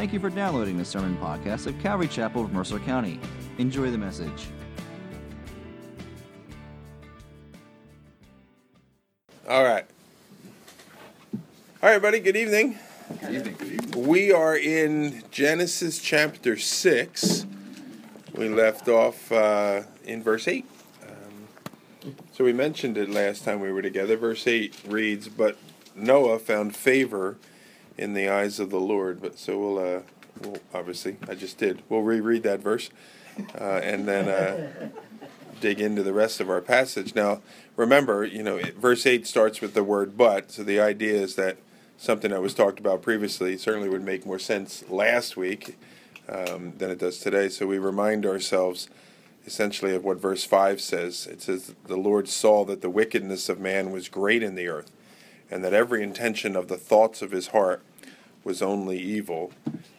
Thank you for downloading the sermon podcast of Calvary Chapel of Mercer County. Enjoy the message. All right. All right, everybody. Good evening. Good evening. Good evening. We are in Genesis chapter 6. We left off in verse 8. So we mentioned it last time we were together. Verse 8 reads, "But Noah found favor in the eyes of the Lord." But so we'll obviously, I just did. We'll reread that verse and then dig into the rest of our passage. Now, remember, verse 8 starts with the word "but." So the idea is that something that was talked about previously certainly would make more sense last week than it does today. So we remind ourselves essentially of what verse 5 says. It says, "The Lord saw that the wickedness of man was great in the earth, and that every intention of the thoughts of his heart was only evil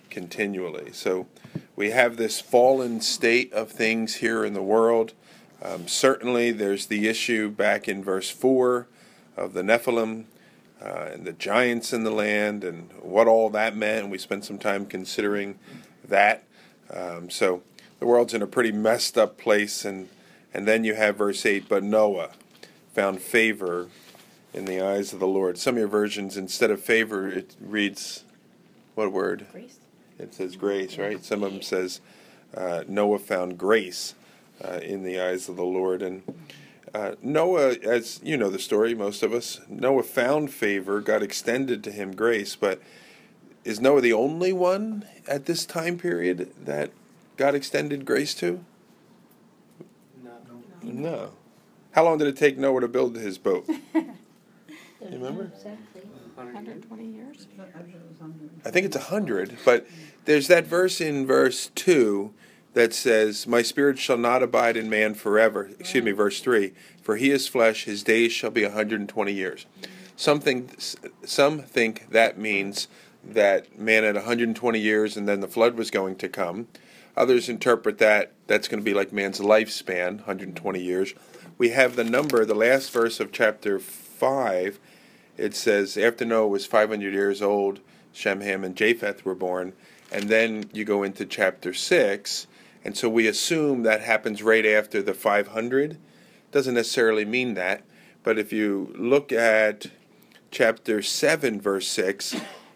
continually." So we have this fallen state of things here in the world. Certainly there's the issue back in verse 4 of the Nephilim and the giants in the land and what all that meant. We spent some time considering that. So the world's in a pretty messed up place. And then you have verse 8, "But Noah found favor in the eyes of the Lord." Some of your versions, instead of favor, it reads, what word? Grace. It says grace, right? Some of them says Noah found grace in the eyes of the Lord. And Noah, as you know the story, most of us, Noah found favor, God extended to him grace. But is Noah the only one at this time period that God extended grace to? No. How long did it take Noah to build his boat? You remember? Exactly. 120 years? I think it's 100, but there's that verse in verse 2 that says, "My spirit shall not abide in man forever." Excuse me, verse 3. "For he is flesh, his days shall be 120 years. Some think that means that man had 120 years and then the flood was going to come. Others interpret that that's going to be like man's lifespan, 120 years. We have the number, the last verse of chapter 5, it says, "After Noah was 500 years old, Shem, Ham, and Japheth were born." And then you go into chapter 6, and so we assume that happens right after the 500. Doesn't necessarily mean that, but if you look at chapter 7, verse 6,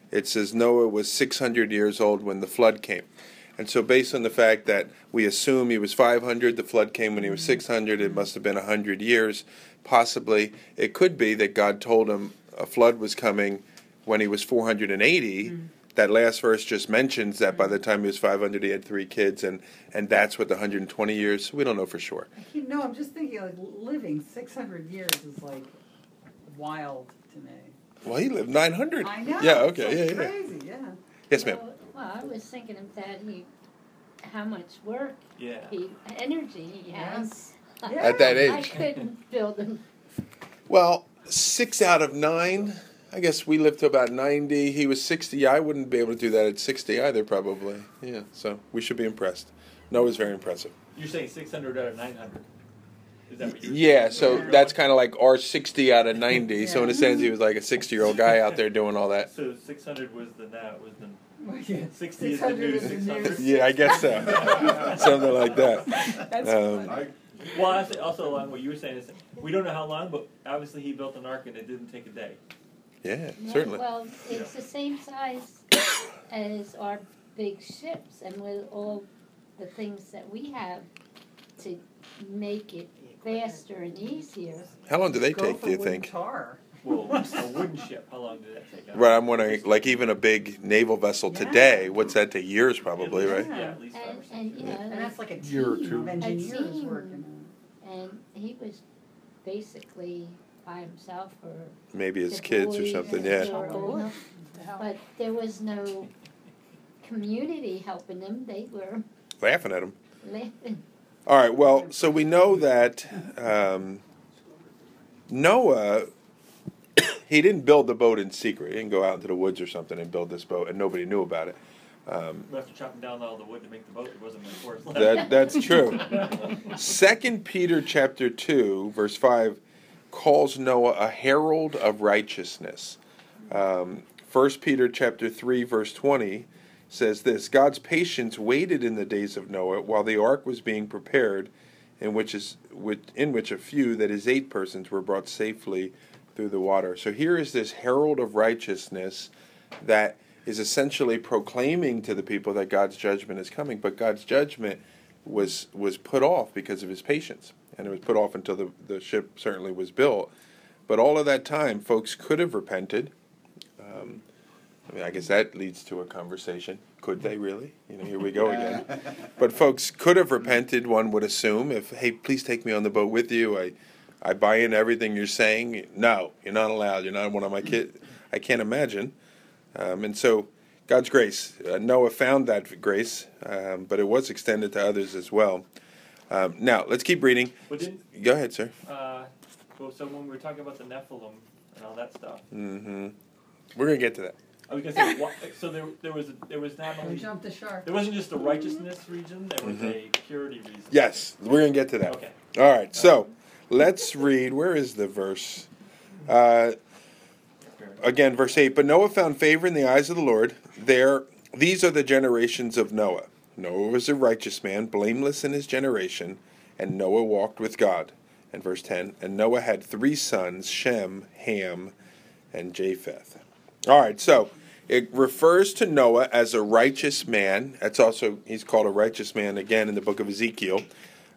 it says Noah was 600 years old when the flood came. And so based on the fact that we assume he was 500, the flood came when he was 600, it must have been 100 years. Possibly, it could be that God told him a flood was coming when he was 480. That last verse just mentions that by the time he was 500, he had 3 kids, and that's what the 120 years. We don't know for sure. No, I'm just thinking, like, living 600 years is, like, wild to me. Well, he lived 900. I know. Yeah, okay. It's crazy, yeah. Yes, ma'am. Well, I was thinking of that, how much work, energy he has. Yes. Yeah, at that age. I couldn't build them. Well, 6 out of 9, I guess we lived to about 90. He was 60. I wouldn't be able to do that at 60 either, probably. Yeah, so we should be impressed. Noah's very impressive. You're saying 600 out of 900? Is that what you're saying? Yeah, so that's kind of like our 60 out of 90. Yeah. So in a sense, he was like a 60-year-old guy out there doing all that. So 600 was the... Well, yeah. 60 is the new 600. Yeah, I guess so. Something like that. That's funny. Well, also along what you were saying is we don't know how long, but obviously he built an ark and it didn't take a day. Yeah, certainly. Well, it's the same size as our big ships, and with all the things that we have to make it faster and easier. How long do they take, do you think? Tar. Well, a wooden ship, how long did that take? Right, I'm wondering, like even a big naval vessel today, what's that take? Years probably, right? Yeah, at least 5 or 6. And that's like a year or two of engineers working. And he was basically by himself, or maybe his kids or something, yeah. But there was no community helping him. They were laughing at him. All right, well, so we know that Noah, he didn't build the boat in secret. He didn't go out into the woods or something and build this boat, and nobody knew about it. After chopping down all the wood to make the boat, it wasn't much forest left. That's true. 2nd Peter chapter 2, verse 5, calls Noah a herald of righteousness. 1st Peter chapter 3, verse 20 says this: God's patience waited in the days of Noah while the ark was being prepared, in which a few, that is 8 persons, were brought safely through the water. So here is this herald of righteousness that is essentially proclaiming to the people that God's judgment is coming, but God's judgment was put off because of his patience, and it was put off until the ship certainly was built. But all of that time, folks could have repented. I guess that leads to a conversation. Could they really? Here we go again. But folks could have repented, one would assume, if, hey, please take me on the boat with you. I buy in everything you're saying. No, you're not allowed. You're not one of my kids. I can't imagine. And so God's grace. Noah found that grace, but it was extended to others as well. Now, let's keep reading. Go ahead, sir. So when we were talking about the Nephilim and all that stuff. Mm-hmm. We're going to get to that. I was going to say, so there was not only... Jump the shark. There wasn't just a righteousness region, there was a purity region. Yes, we're going to get to that. Okay. All right, so let's read. Where is the verse? Again, verse 8. But Noah found favor in the eyes of the Lord. These are the generations of Noah. Noah was a righteous man, blameless in his generation, and Noah walked with God. And verse 10, and Noah had 3 sons, Shem, Ham, and Japheth. All right, so it refers to Noah as a righteous man. That's also, he's called a righteous man again in the book of Ezekiel.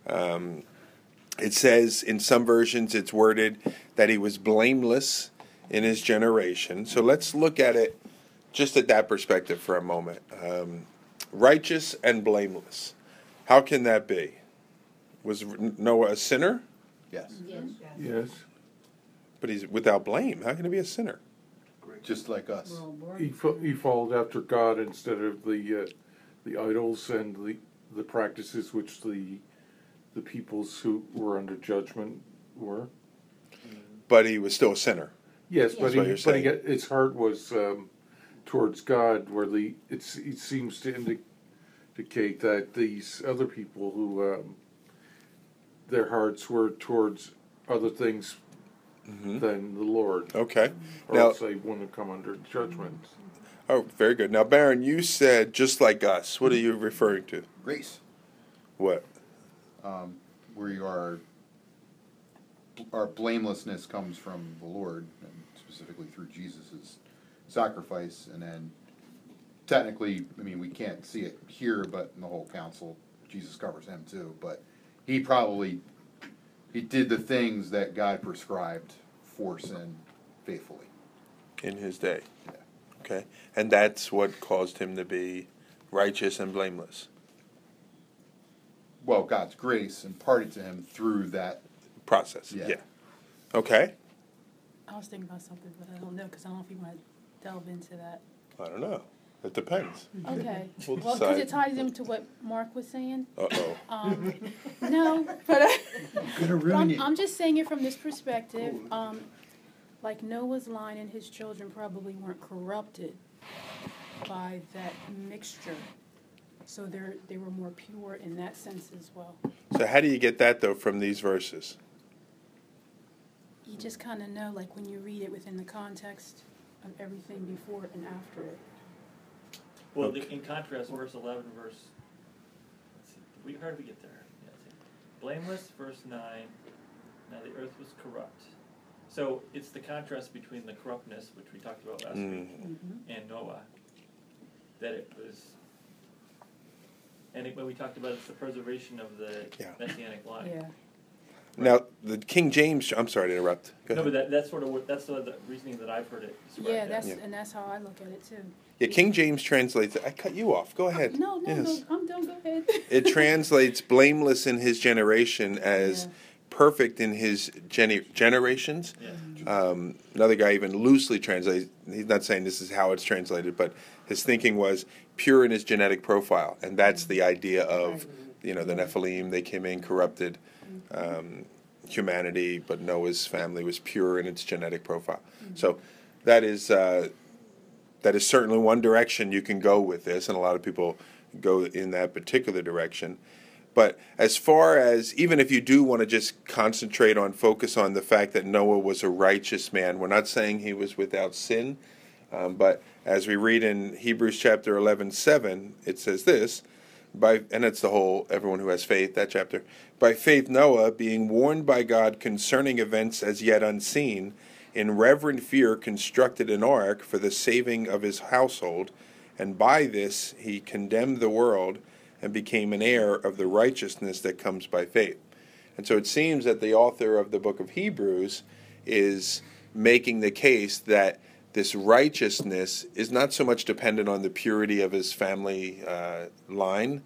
It says in some versions it's worded that he was blameless in his generation. So let's look at it just at that perspective for a moment. Righteous and blameless. How can that be? Was Noah a sinner? Yes. But he's without blame. How can he be a sinner? Just like us. He followed after God instead of the idols and the practices which the peoples who were under judgment were. But he was still a sinner. Yes, yeah. But his heart was towards God, where it seems to indicate that these other people who their hearts were towards other things than the Lord. Okay. Or now, else they wouldn't come under judgment. Oh, very good. Now, Baron, you said just like us. What are you referring to? Grace. What? Where our blamelessness comes from the Lord, and specifically through Jesus' sacrifice. And then technically, we can't see it here, but in the whole council, Jesus covers him too. But he probably... He did the things that God prescribed for sin faithfully. In his day. Yeah. Okay. And that's what caused him to be righteous and blameless. Well, God's grace imparted to him through that process. Yeah. Okay. I was thinking about something, but I don't know, because I don't know if you want to delve into that. I don't know. It depends. Okay. Well, because it ties into what Mark was saying. Uh-oh. No, but I'm just saying it from this perspective. Like Noah's line and his children probably weren't corrupted by that mixture. So they were more pure in that sense as well. So how do you get that, though, from these verses? You just kind of know, like, when you read it within the context of everything before and after it. Well, in contrast, verse 11, how did we get there? Yeah, blameless, verse 9, now the earth was corrupt. So it's the contrast between the corruptness, which we talked about last week, and Noah, that it was, and when we talked about it's the preservation of the messianic line. Yeah. Right. Now, the King James, I'm sorry to interrupt. Go ahead. But that's sort of the reasoning that I've heard it. And that's how I look at it, too. Yeah, King James translates it. I cut you off. Go ahead. No, I'm done. Go ahead. It translates blameless in his generation as perfect in his generations. Yeah. Another guy even loosely translates. He's not saying this is how it's translated, but his thinking was pure in his genetic profile, and that's the idea of the Nephilim. They came in corrupted humanity, but Noah's family was pure in its genetic profile. Mm-hmm. So that is. That is certainly one direction you can go with this, and a lot of people go in that particular direction. But as far as, even if you do want to just focus on the fact that Noah was a righteous man, we're not saying he was without sin. But as we read in Hebrews chapter 11:7, it says this, and it's the whole, everyone who has faith, that chapter. By faith Noah, being warned by God concerning events as yet unseen, in reverent fear constructed an ark for the saving of his household, and by this he condemned the world and became an heir of the righteousness that comes by faith. And so it seems that the author of the book of Hebrews is making the case that this righteousness is not so much dependent on the purity of his family line,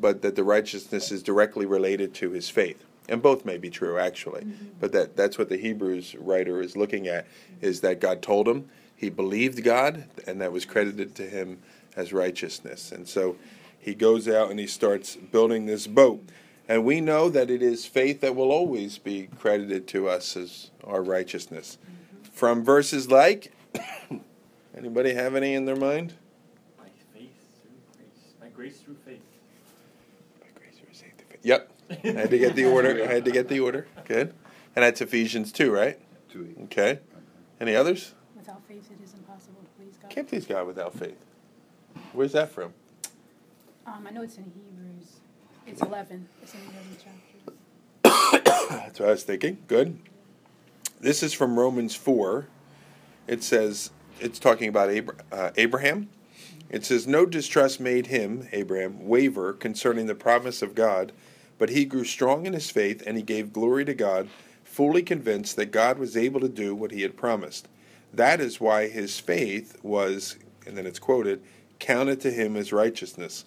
but that the righteousness is directly related to his faith. And both may be true, actually. Mm-hmm. But that's what the Hebrews writer is looking at, is that God told him, he believed God, and that was credited to him as righteousness. And so he goes out and he starts building this boat. And we know that it is faith that will always be credited to us as our righteousness. Mm-hmm. From verses like, anybody have any in their mind? By faith through grace. By grace through faith. By grace through faith. Yep. I had to get the order. Good. And that's Ephesians 2, right? 2. Okay. Any others? Without faith it is impossible to please God. Can't please God without faith. Where's that from? I know it's in Hebrews. It's 11. It's in the 11th chapter. That's what I was thinking. Good. This is from Romans 4. It says, it's talking about Abraham. It says, no distrust made him, Abraham, waver concerning the promise of God, but he grew strong in his faith, and he gave glory to God, fully convinced that God was able to do what he had promised. That is why his faith was, and then it's quoted, counted to him as righteousness.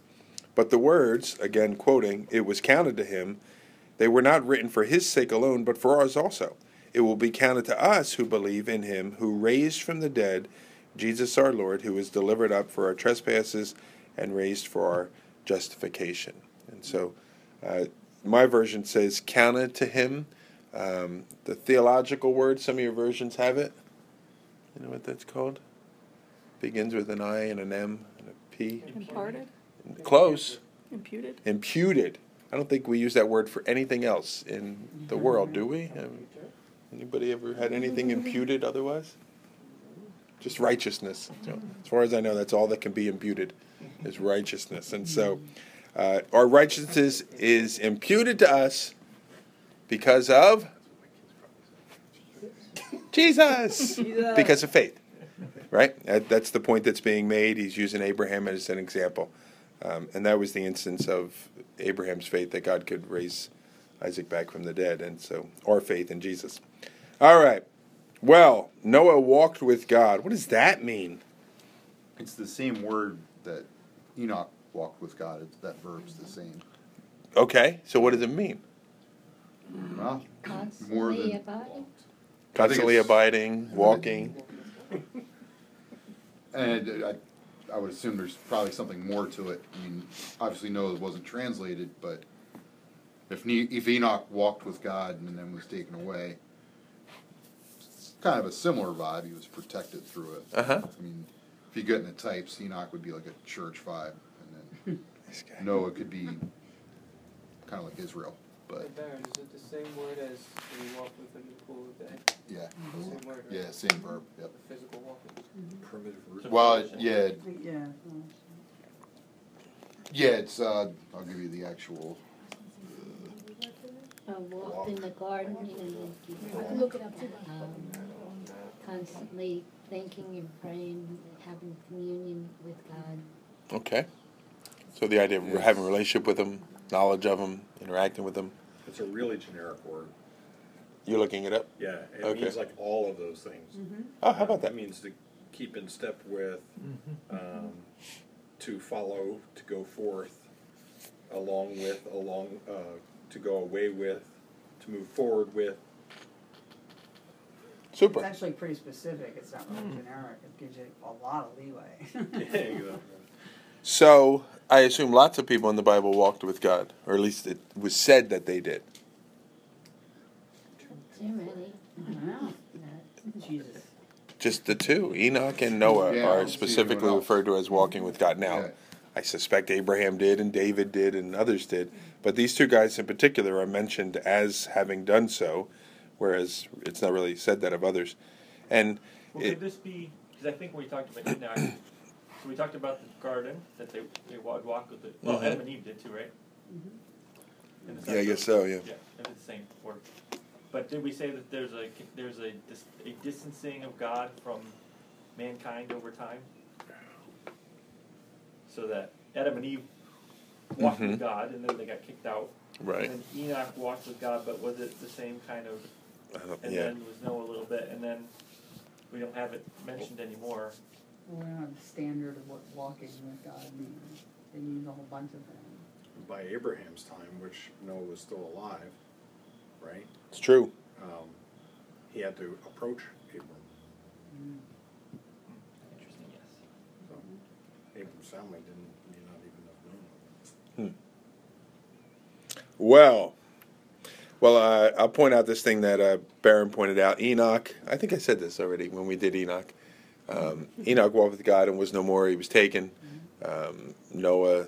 But the words, again quoting, it was counted to him, they were not written for his sake alone, but for ours also. It will be counted to us who believe in him, who raised from the dead Jesus our Lord, who was delivered up for our trespasses and raised for our justification. And so my version says counted to him. The theological word, some of your versions have it. You know what that's called? Begins with an I and an M and a P. Imparted. Close. Imputed. Imputed. I don't think we use that word for anything else in the world, do we? Anybody ever had anything imputed otherwise? Just righteousness. So, as far as I know, that's all that can be imputed is righteousness. And so our righteousness is imputed to us because of Jesus. Because of faith. Right? That's the point that's being made. He's using Abraham as an example. And that was the instance of Abraham's faith that God could raise Isaac back from the dead, and so our faith in Jesus. All right. Well, Noah walked with God. What does that mean? It's the same word that Enoch walked with God. That verb's the same. Okay. So what does it mean? Well, constantly abiding. Constantly abiding, walking. And I would assume there's probably something more to it. I mean, obviously Noah wasn't translated, but if Enoch walked with God and then was taken away, it's kind of a similar vibe. He was protected through it. Uh-huh. I mean, if you get into types, Enoch would be like a church vibe, and then Noah could be kind of like Israel. But Baron, is it the same word as when you walk with him in the cool of the day? Yeah. Mm-hmm. Same word, right? Yeah, same verb. Yep. The physical walking. Mm-hmm. Primitive root. Well, yeah. Yeah. Yeah, it's, I'll give you the actual. I walked in the garden and constantly thinking and praying, having communion with God. Okay. So the idea of having a relationship with him, knowledge of them, interacting with them. It's a really generic word. You're looking it up? Yeah, it means like all of those things. Mm-hmm. Oh, how about that? It means to keep in step with, to follow, to go forth, along with, to go away with, to move forward with. Super. It's actually pretty specific. It's not really generic. It gives you a lot of leeway. Yeah, exactly. So, I assume lots of people in the Bible walked with God, or at least it was said that they did. Too many. No. Jesus. Just the two. Enoch and Noah are specifically referred to as walking with God. Now, I suspect Abraham did, and David did, and others did, but these two guys in particular are mentioned as having done so, whereas it's not really said that of others. And could this be Because I think we talked about it now. So we talked about the garden that they would walk with it. Well, Adam and Eve did too, right? Mm-hmm. Yeah, I guess so. Yeah. Yeah, it was the same word. But did we say that there's a distancing of God from mankind over time? So that Adam and Eve walked with God, and then they got kicked out. Right. And then Enoch walked with God, but was it the same kind of? Then was Noah a little bit, and then we don't have it mentioned anymore. Well, we don't have the standard of what walking with God means. They mean a whole bunch of things. By Abraham's time, which Noah was still alive, right? It's true. He had to approach Abram. Mm. Interesting, yes. So, Abram's family may not even have known. Well, I'll point out this thing that Barron pointed out. Enoch, I think I said this already when we did Enoch. Enoch walked with God and was no more. He was taken. Noah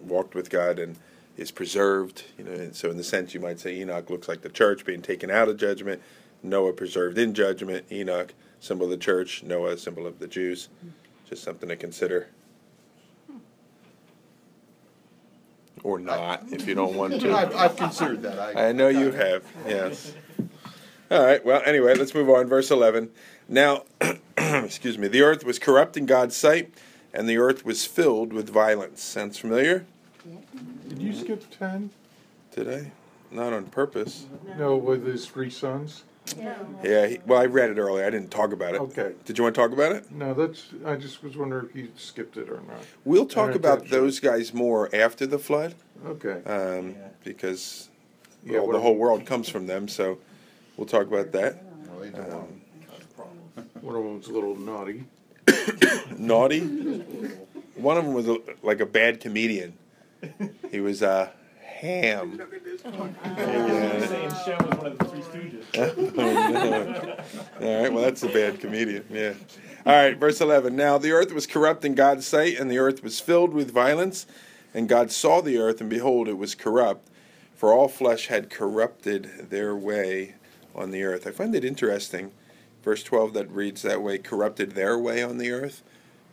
walked with God and is preserved. You know, and so in the sense you might say Enoch looks like the church being taken out of judgment. Noah preserved in judgment. Enoch, symbol of the church. Noah, symbol of the Jews. Just something to consider. Or not, if you don't want to. I've considered that. I know you have, yes. All right, well, anyway, let's move on. Verse 11. Now, excuse me, the earth was corrupt in God's sight, and the earth was filled with violence. Sounds familiar? Did you skip 10? Did I? Not on purpose. No, with his three sons? No. Yeah, I read it earlier. I didn't talk about it. Okay. Did you want to talk about it? No, I just was wondering if you skipped it or not. We'll talk about those guys more after the flood. Okay. Because the whole world comes from them, so we'll talk about that. One of them was a little naughty. Naughty? One of them was like a bad comedian. He was... Ham. Look at this one. You're saying Shem was one of the Three Stooges. All right, well, that's a bad comedian, yeah. All right, verse 11. Now the earth was corrupt in God's sight, and the earth was filled with violence. And God saw the earth, and behold, it was corrupt, for all flesh had corrupted their way on the earth. I find it interesting, verse 12 that reads that way, corrupted their way on the earth.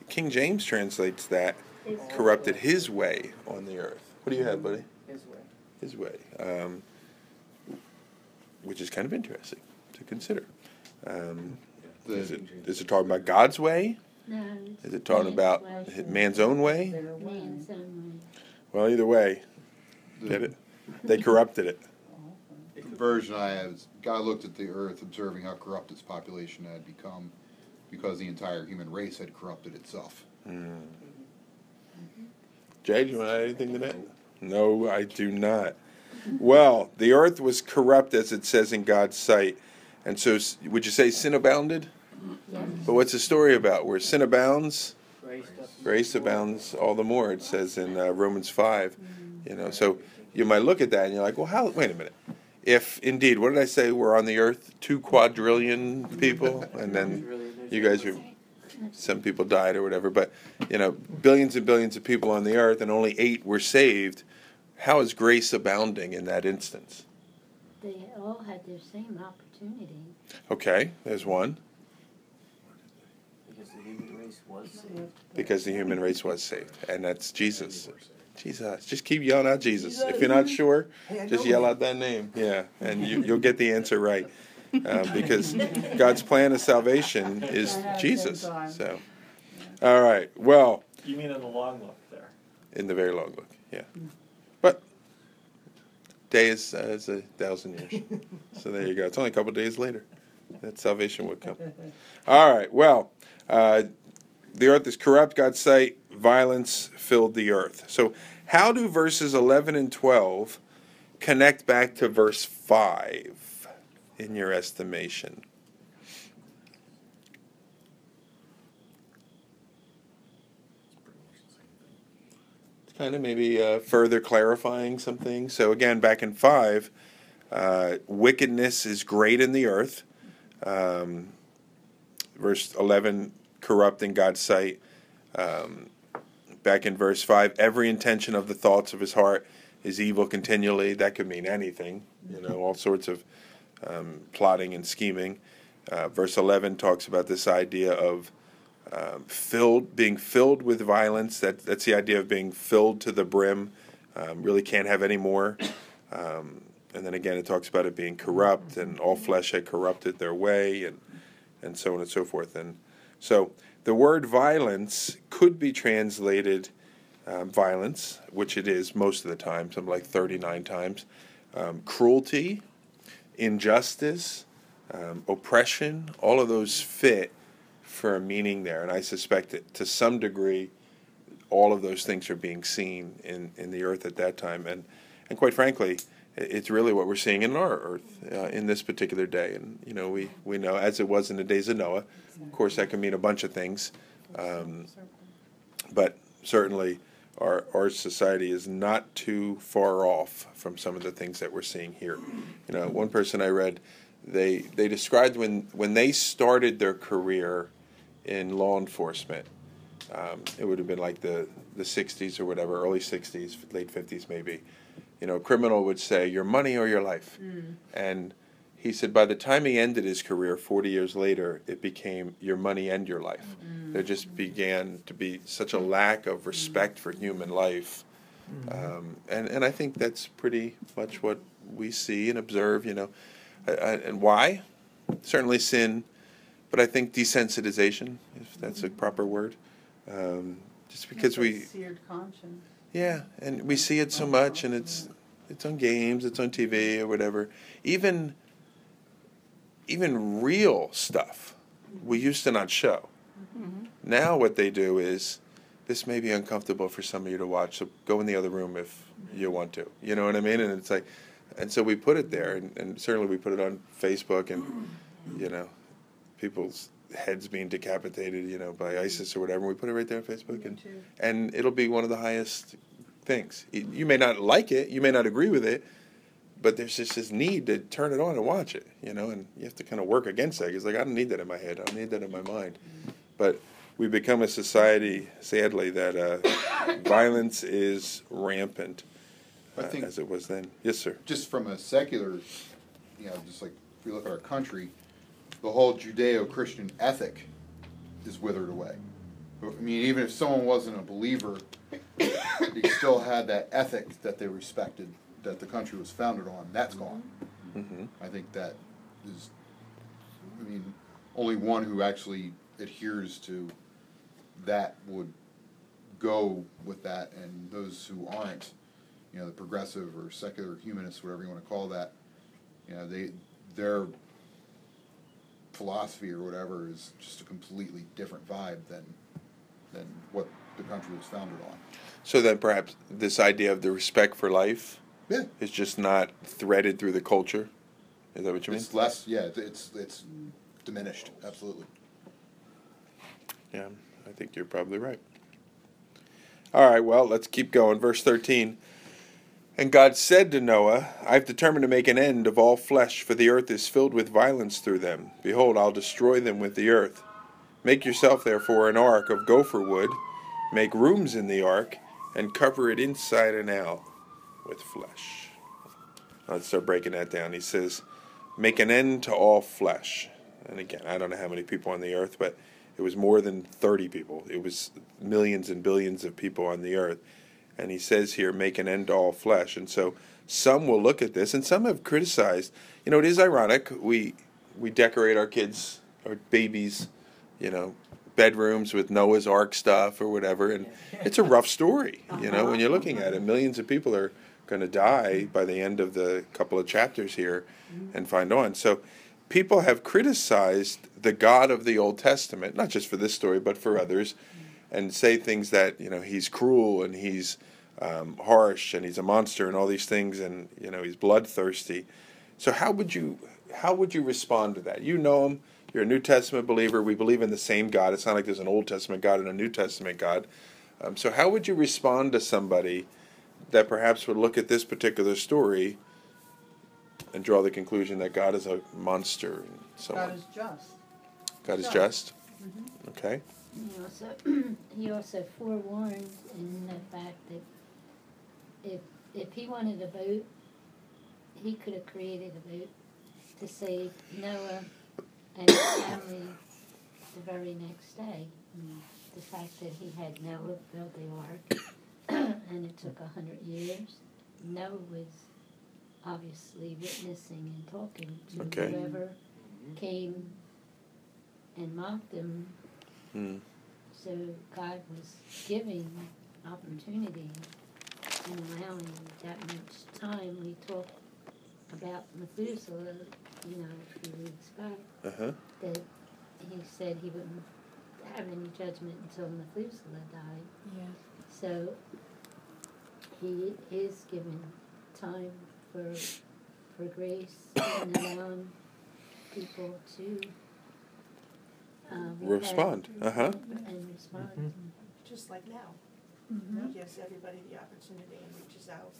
King James translates that, corrupted his way on the earth. What do you have, buddy? His way, which is kind of interesting to consider. Is it talking about God's way? No. Is it talking about man's own way? Man's own way. Well, either way, did it? They corrupted it. The version I have is God looked at the earth, observing how corrupt its population had become, because the entire human race had corrupted itself. Jay, do you want to add anything to that? No, I do not. Well, the earth was corrupt, as it says, in God's sight. And so, would you say sin abounded? Yes. But what's the story about? Where sin abounds, grace abounds all the more, it says in Romans 5. You know, so you might look at that and you're like, well, wait a minute. If, indeed, what did I say? We're on the earth 2 quadrillion people, and then you guys are... Some people died or whatever, but, billions and billions of people on the earth and only 8 were saved. How is grace abounding in that instance? They all had their same opportunity. Okay, there's one. Because the human race was saved. And that's Jesus. Jesus. Just keep yelling out Jesus. If you're not sure, just yell out that name. Yeah, and you'll get the answer right. Because God's plan of salvation is Jesus. So, all right. Well, you mean in the long look there? In the very long look, yeah. But day is 1,000 years, so there you go. It's only a couple of days later that salvation would come. All right. Well, the earth is corrupt. God's sight, violence filled the earth. So, how do verses 11 and 12 connect back to verse 5? In your estimation. It's kind of maybe further clarifying something. So again, back in 5, wickedness is great in the earth. Verse 11, corrupt in God's sight. Back in verse 5, every intention of the thoughts of his heart is evil continually. That could mean anything. All sorts of plotting and scheming. Verse 11 talks about this idea of being filled with violence. That's the idea of being filled to the brim. Really can't have any more. And then again, it talks about it being corrupt, and all flesh had corrupted their way, and so on and so forth. And so the word violence could be translated violence, which it is most of the time, something like 39 times, cruelty, injustice, oppression, all of those fit for a meaning there. And I suspect that to some degree, all of those things are being seen in the earth at that time. And quite frankly, it's really what we're seeing in our earth in this particular day. And, you know, we know, as it was in the days of Noah, of course, that can mean a bunch of things. But certainly our society is not too far off from some of the things that we're seeing here. You know, one person I read, they described when they started their career in law enforcement, it would have been like the 60s or whatever, early 60s, late 50s maybe. You know, a criminal would say, your money or your life. Mm. And he said by the time he ended his career, 40 years later, it became your money and your life. Mm. There just began to be such a lack of respect for human life. Mm. And I think that's pretty much what we see and observe, you know. And why? Certainly sin, but I think desensitization, if that's a proper word. Just because we... seared conscience. Yeah, and we see it so much, and it's on games, it's on TV or whatever. Even real stuff we used to not show. Mm-hmm. Now what they do is, this may be uncomfortable for some of you to watch, so go in the other room if you want to. You know what I mean? And it's like, and so we put it there, and certainly we put it on Facebook, and, you know, people's heads being decapitated, you know, by ISIS or whatever. We put it right there on Facebook, and it'll be one of the highest things. You may not like it, you may not agree with it, but there's just this need to turn it on and watch it, you know, and you have to kind of work against that. It's like, I don't need that in my head. I don't need that in my mind. But we become a society, sadly, that violence is rampant, I think, as it was then. Yes, sir. Just from a secular, you know, just like if we look at our country, the whole Judeo-Christian ethic is withered away. I mean, even if someone wasn't a believer, they still had that ethic that they respected, that the country was founded on. That's gone. Mm-hmm. I think that is, I mean, only one who actually adheres to that would go with that, and those who aren't, you know, the progressive or secular humanists, whatever you want to call that, you know, their philosophy or whatever is just a completely different vibe than what the country was founded on. So that perhaps this idea of the respect for life is just not threaded through the culture? Is that what you mean? It's less, it's diminished, absolutely. Yeah, I think you're probably right. All right, well, let's keep going. Verse 13. And God said to Noah, I've determined to make an end of all flesh, for the earth is filled with violence through them. Behold, I'll destroy them with the earth. Make yourself, therefore, an ark of gopher wood. Make rooms in the ark, and cover it inside and out with flesh. Let's start breaking that down. He says, make an end to all flesh. And again, I don't know how many people on the earth, but it was more than 30 people. It was millions and billions of people on the earth. And he says here, make an end to all flesh. And so some will look at this, and some have criticized. You know, it is ironic. We decorate our kids, our babies, you know, bedrooms with Noah's Ark stuff or whatever. And it's a rough story, you know, when you're looking at it. Millions of people are going to die by the end of the couple of chapters here and find on. So people have criticized the God of the Old Testament, not just for this story, but for others, and say things that, you know, he's cruel and he's harsh and he's a monster and all these things, and, you know, he's bloodthirsty. So how would you respond to that? You know him. You're a New Testament believer. We believe in the same God. It's not like there's an Old Testament God and a New Testament God. So how would you respond to somebody that perhaps would look at this particular story and draw the conclusion that God is a monster and so on? God is just. God is just? Mm-hmm. Okay. He also forewarned in the fact that if he wanted a boat, he could have created a boat to save Noah and his family the very next day. The fact that he had Noah build the ark and it took 100 years. Noah was obviously witnessing and talking to whoever came and mocked him. Mm. So God was giving opportunity and allowing that much time. We talked about Methuselah, a few weeks back, that he said he wouldn't have any judgment until Methuselah died. Yeah. So he is given time for grace and allowing people to respond. And respond. Mm-hmm. Just like now. Mm-hmm. He gives everybody the opportunity and reaches out.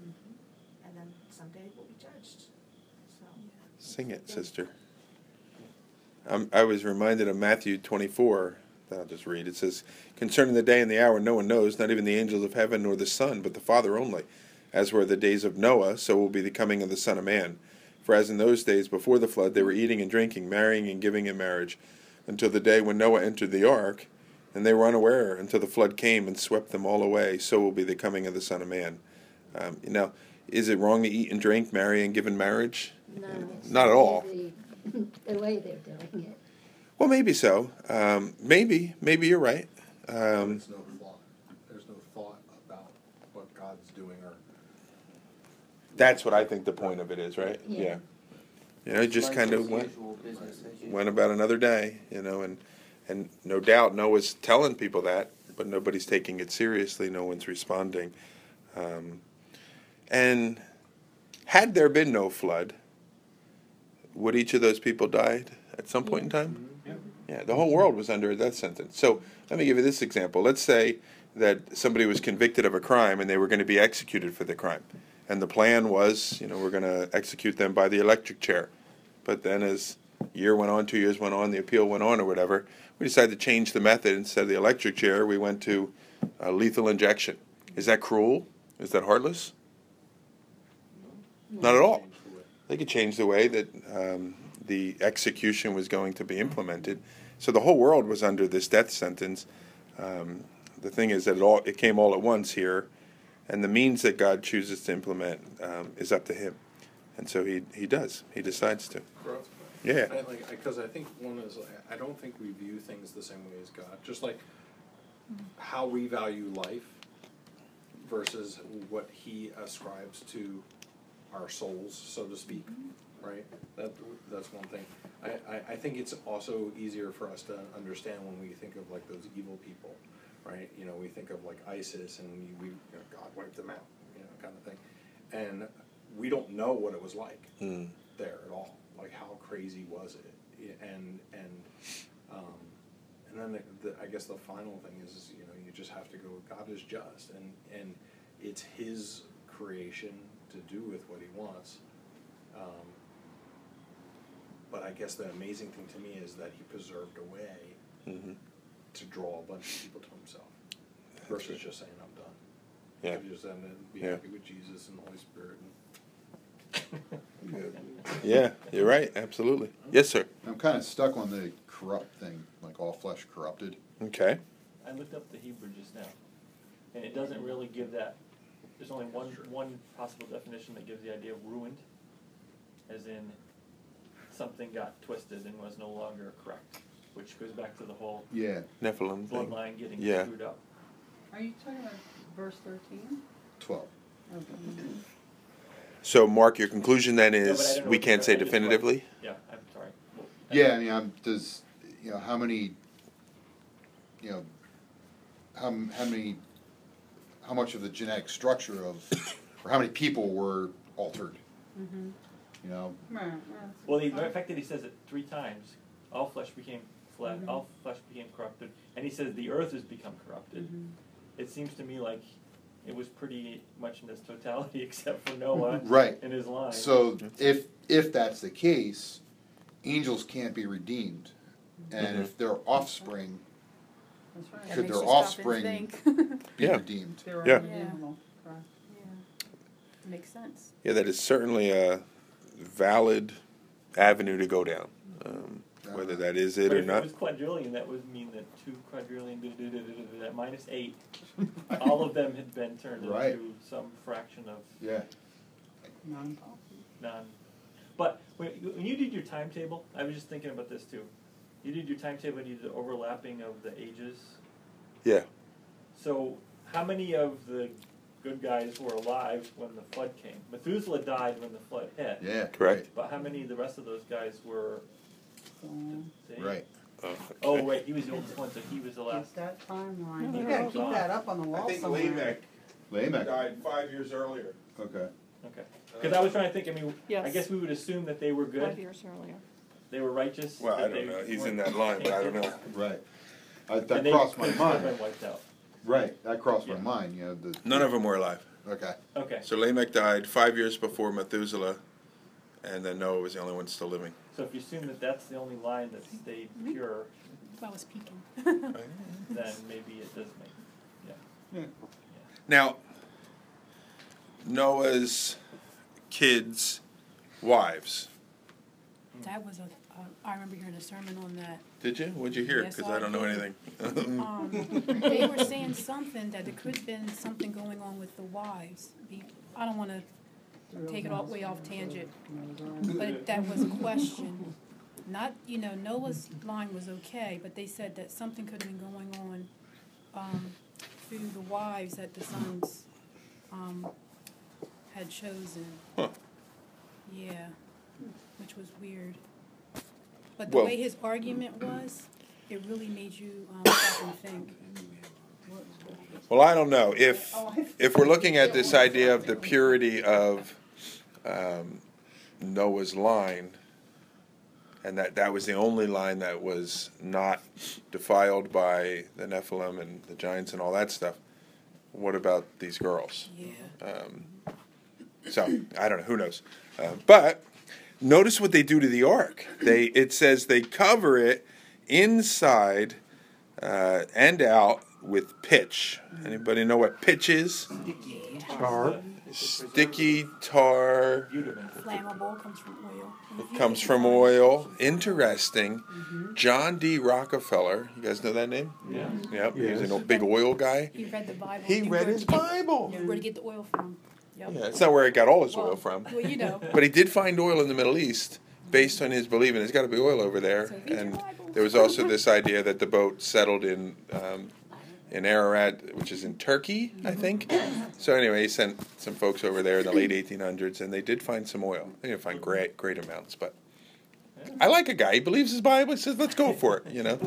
Mm-hmm. And then someday we'll be judged. So, sing it, sister. I was reminded of Matthew 24 that I'll just read. It says, "Concerning the day and the hour no one knows, not even the angels of heaven nor the Son, but the Father only. As were the days of Noah, so will be the coming of the Son of Man. For as in those days before the flood, they were eating and drinking, marrying and giving in marriage, until the day when Noah entered the ark, and they were unaware until the flood came and swept them all away. So will be the coming of the Son of Man." Is it wrong to eat and drink, marry and give in marriage? No. Not at all. The way they're doing it. Well, maybe so. Maybe you're right. There's no thought. There's no thought about what God's doing. That's what I think the point of it is, right? Yeah. It just kind of went about another day, and no doubt Noah's telling people that, but nobody's taking it seriously. No one's responding. And had there been no flood, would each of those people died at some point in time? Yeah, the whole world was under a death sentence. So let me give you this example. Let's say that somebody was convicted of a crime and they were going to be executed for the crime. And the plan was, we're going to execute them by the electric chair. But then as a year went on, 2 years went on, the appeal went on or whatever, we decided to change the method. Instead of the electric chair, we went to lethal injection. Is that cruel? Is that heartless? No. Not at all. They could change the way that the execution was going to be implemented. So the whole world was under this death sentence. The thing is that it came all at once here. And the means that God chooses to implement is up to him. And so he does. He decides to. Bro. Yeah. Because I think one is, I don't think we view things the same way as God. Just like how we value life versus what he ascribes to our souls, so to speak. Right? That's one thing. I think it's also easier for us to understand when we think of those evil people. Right, we think of ISIS and we God wiped them out, kind of thing, and we don't know what it was like there at all. How crazy was it? And then I guess the final thing is you just have to go. God is just, and it's His creation to do with what He wants. But I guess the amazing thing to me is that He preserved a way. Mm-hmm. To draw a bunch of people to himself versus just saying, I'm done. Yeah. I'm just having to be happy with Jesus and the Holy Spirit. Yeah, you're right. Absolutely. Yes, sir. I'm kind of stuck on the corrupt thing, all flesh corrupted. Okay. I looked up the Hebrew just now, and it doesn't really give that. There's only one possible definition that gives the idea of ruined, as in something got twisted and was no longer correct. Which goes back to the whole Nephilim bloodline getting screwed up. Are you talking about verse 13? 12. Okay. So, Mark, your conclusion then is we can't say definitively? Yeah, I'm sorry. How much of the genetic structure or how many people were altered? Mm-hmm. Well, the fact that he says it three times, all flesh became flat, all flesh became corrupted, and he says the earth has become corrupted. Mm-hmm. It seems to me like it was pretty much in its totality, except for Noah and his line. So if that's the case, angels can't be redeemed, and if their offspring, could their offspring be redeemed? Makes sense. Yeah, that is certainly a valid avenue to go down. Whether that is it or not. If it was quadrillion, that would mean that 2 quadrillion, minus 8, all of them had been turned into some fraction of... Yeah. None. But when you did your timetable, I was just thinking about this too. You did your timetable and you did the overlapping of the ages. Yeah. So how many of the good guys were alive when the flood came? Methuselah died when the flood hit. Yeah, correct. But how many of the rest of those guys were... Right. Oh, okay. Oh, wait, he was the oldest one, so he was the last. Keep that timeline. You gotta keep that up on the wall. I think somewhere. Lamech died 5 years earlier. Okay. Because I was trying to think. I guess we would assume that they were good. 5 years earlier. They were righteous. Well, I don't know. He's in that line, but I don't know. Right. That crossed my mind. Been wiped out. Right. That crossed my mind. You know, none of them were alive. Okay. So Lamech died 5 years before Methuselah, and then Noah was the only one still living. So if you assume that that's the only line that stayed pure, I was peeking. Then maybe it does make, yeah. Now, Noah's kids' wives. That was I remember hearing a sermon on that. Did you? What'd you hear? Because I don't know anything. They were saying something that there could have been something going on with the wives. I don't want to take it all way off tangent, but that was a question. Not, Noah's line was okay, but they said that something could have been going on through the wives that the sons had chosen. Huh. Yeah, which was weird. But the way his argument was, it really made you think. Well, I don't know. If we're looking at this idea of the purity of Noah's line, and that was the only line that was not defiled by the Nephilim and the giants and all that stuff, what about these girls? Yeah. So, I don't know. Who knows? But notice what they do to the ark. It says they cover it inside and out with pitch. Anybody know what pitch is? Sticky tar. Flammable, comes from oil. It comes from oil. Interesting. Mm-hmm. John D. Rockefeller. You guys know that name? Yeah. Yep. Yes. He's a big oil guy. He read the Bible. He read his Bible. Where to get the oil from? Yep. Yeah. It's not where he got all his oil from. Well, But he did find oil in the Middle East based on his believing. There's got to be oil over there. So and there was also this idea that the boat settled in Ararat, which is in Turkey, I think. So anyway, he sent some folks over there in the late 1800s, and they did find some oil. They didn't find great amounts, but I like a guy. He believes his Bible. He says, let's go for it,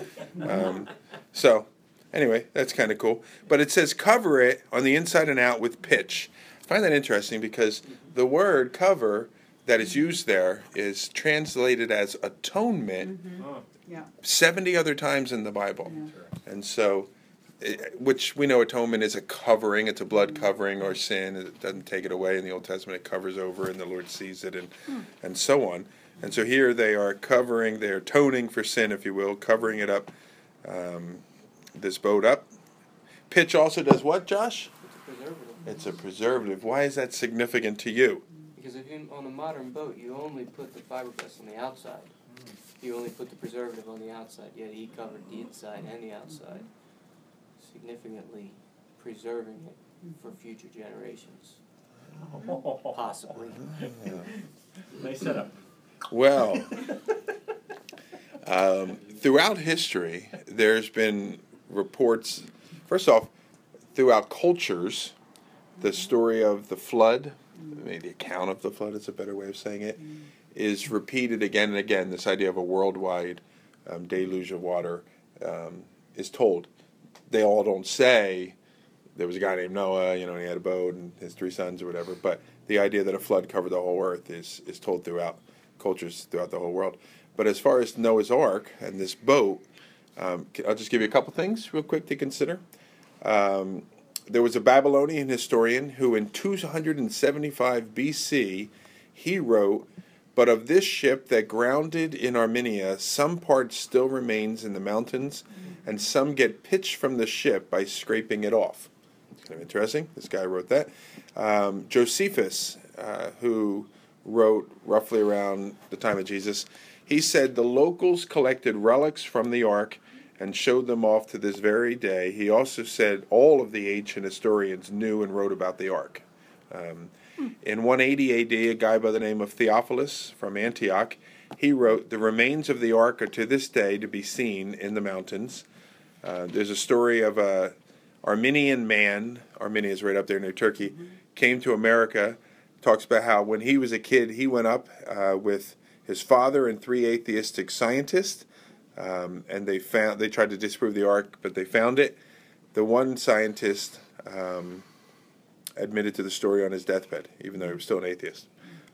So anyway, that's kind of cool. But it says cover it on the inside and out with pitch. I find that interesting because the word cover that is used there is translated as atonement 70 other times in the Bible. Yeah. And so... which we know atonement is a covering, it's a blood covering or sin, it doesn't take it away in the Old Testament, it covers over and the Lord sees it and so on. And so here they are covering, they're atoning for sin, if you will, covering it up, this boat up. Pitch also does what, Josh? It's a preservative. Why is that significant to you? Because on a modern boat, you only put the fiberglass on the outside. You only put the preservative on the outside, yet he covered the inside and the outside, significantly preserving it for future generations. Possibly. Nice setup. Well, throughout history, there's been reports. First off, throughout cultures, the story of the flood, maybe the account of the flood is a better way of saying it, is repeated again and again. This idea of a worldwide deluge of water is told. They all don't say there was a guy named Noah, and he had a boat and his 3 sons or whatever, but the idea that a flood covered the whole earth is told throughout cultures throughout the whole world. But as far as Noah's Ark and this boat, I'll just give you a couple things real quick to consider. There was a Babylonian historian who in 275 BC, he wrote, "But of this ship that grounded in Armenia, some part still remains in the mountains, and some get pitch from the ship by scraping it off." It's kind of interesting. This guy wrote that. Josephus, who wrote roughly around the time of Jesus, He said the locals collected relics from the ark and showed them off to this very day. He also said all of the ancient historians knew and wrote about the ark. In 180 AD, a guy by the name of Theophilus from Antioch, he wrote, "The remains of the ark are to this day to be seen in the mountains." There's a story of a Armenian man, Armenia is right up there near Turkey, came to America, talks about how when he was a kid, he went up with his father and three atheistic scientists, and they tried to disprove the ark, but they found it. The one scientist admitted to the story on his deathbed, even though he was still an atheist.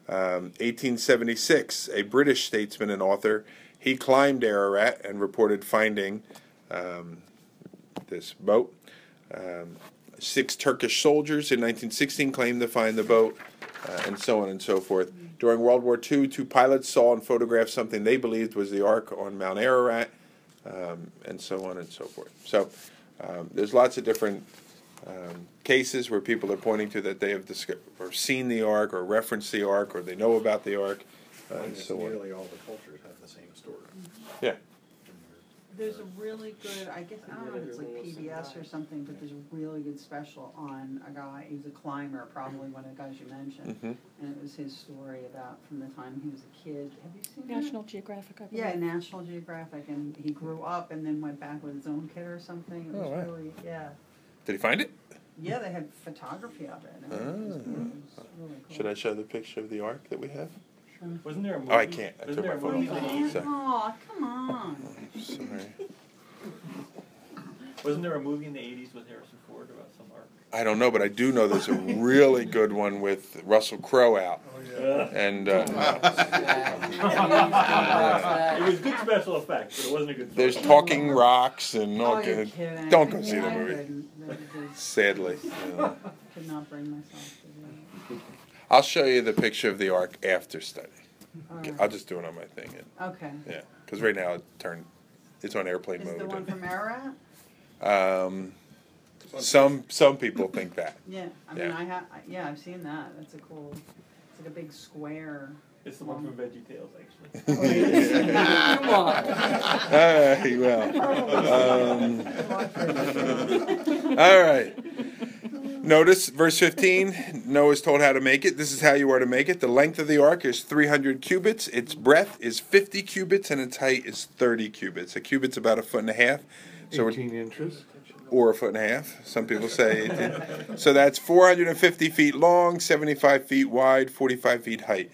1876, a British statesman and author, he climbed Ararat and reported finding this boat. Six Turkish soldiers in 1916 claimed to find the boat, and so on and so forth. During World War II, two pilots saw and photographed something they believed was the Ark on Mount Ararat, and so on and so forth. So there's lots of different cases where people are pointing to that they have or seen the Ark or referenced the Ark or they know about the Ark, and so on. Nearly all the cultures have the same story. Yeah. There's a really good, I guess, I don't know if it's like PBS or something, but there's a really good special on a guy, he was a climber, probably one of the guys you mentioned, and it was his story about from the time he was a kid. Have you seen National Geographic, I believe. Yeah, National Geographic, and he grew up and then went back with his own kid or something. It was really, yeah. Did he find it? Yeah, they had photography of it. And it was really cool. Should I show the picture of the ark that we have? Wasn't there a movie? Oh, I can't. I took my phone off. Oh, come on. I'm sorry. Wasn't there a movie in the 80s with Harrison Ford about some ark? I don't know, but I do know there's a really good one with Russell Crowe out. Oh, yeah. And, it was good special effects, but it wasn't a good special effect. There's talking rocks and all good. Don't go see the movie. Sadly. I could not bring myself to do that. I'll show you the picture of the ark after study. Okay, right. I'll just do it on my thing. Okay. Yeah, because right now it's on airplane mode. Is the one from Ararat? Some people think that. Yeah, I mean, I've seen that. That's a cool. It's like a big square. It's the one from Veggie Tales, actually. Come on. All right. Notice, verse 15, Noah is told how to make it. This is how you are to make it. The length of the ark is 300 cubits. Its breadth is 50 cubits, and its height is 30 cubits. A cubit's about a foot and a half. So 18 inches. Or a foot and a half. Some people say 18. So that's 450 feet long, 75 feet wide, 45 feet height.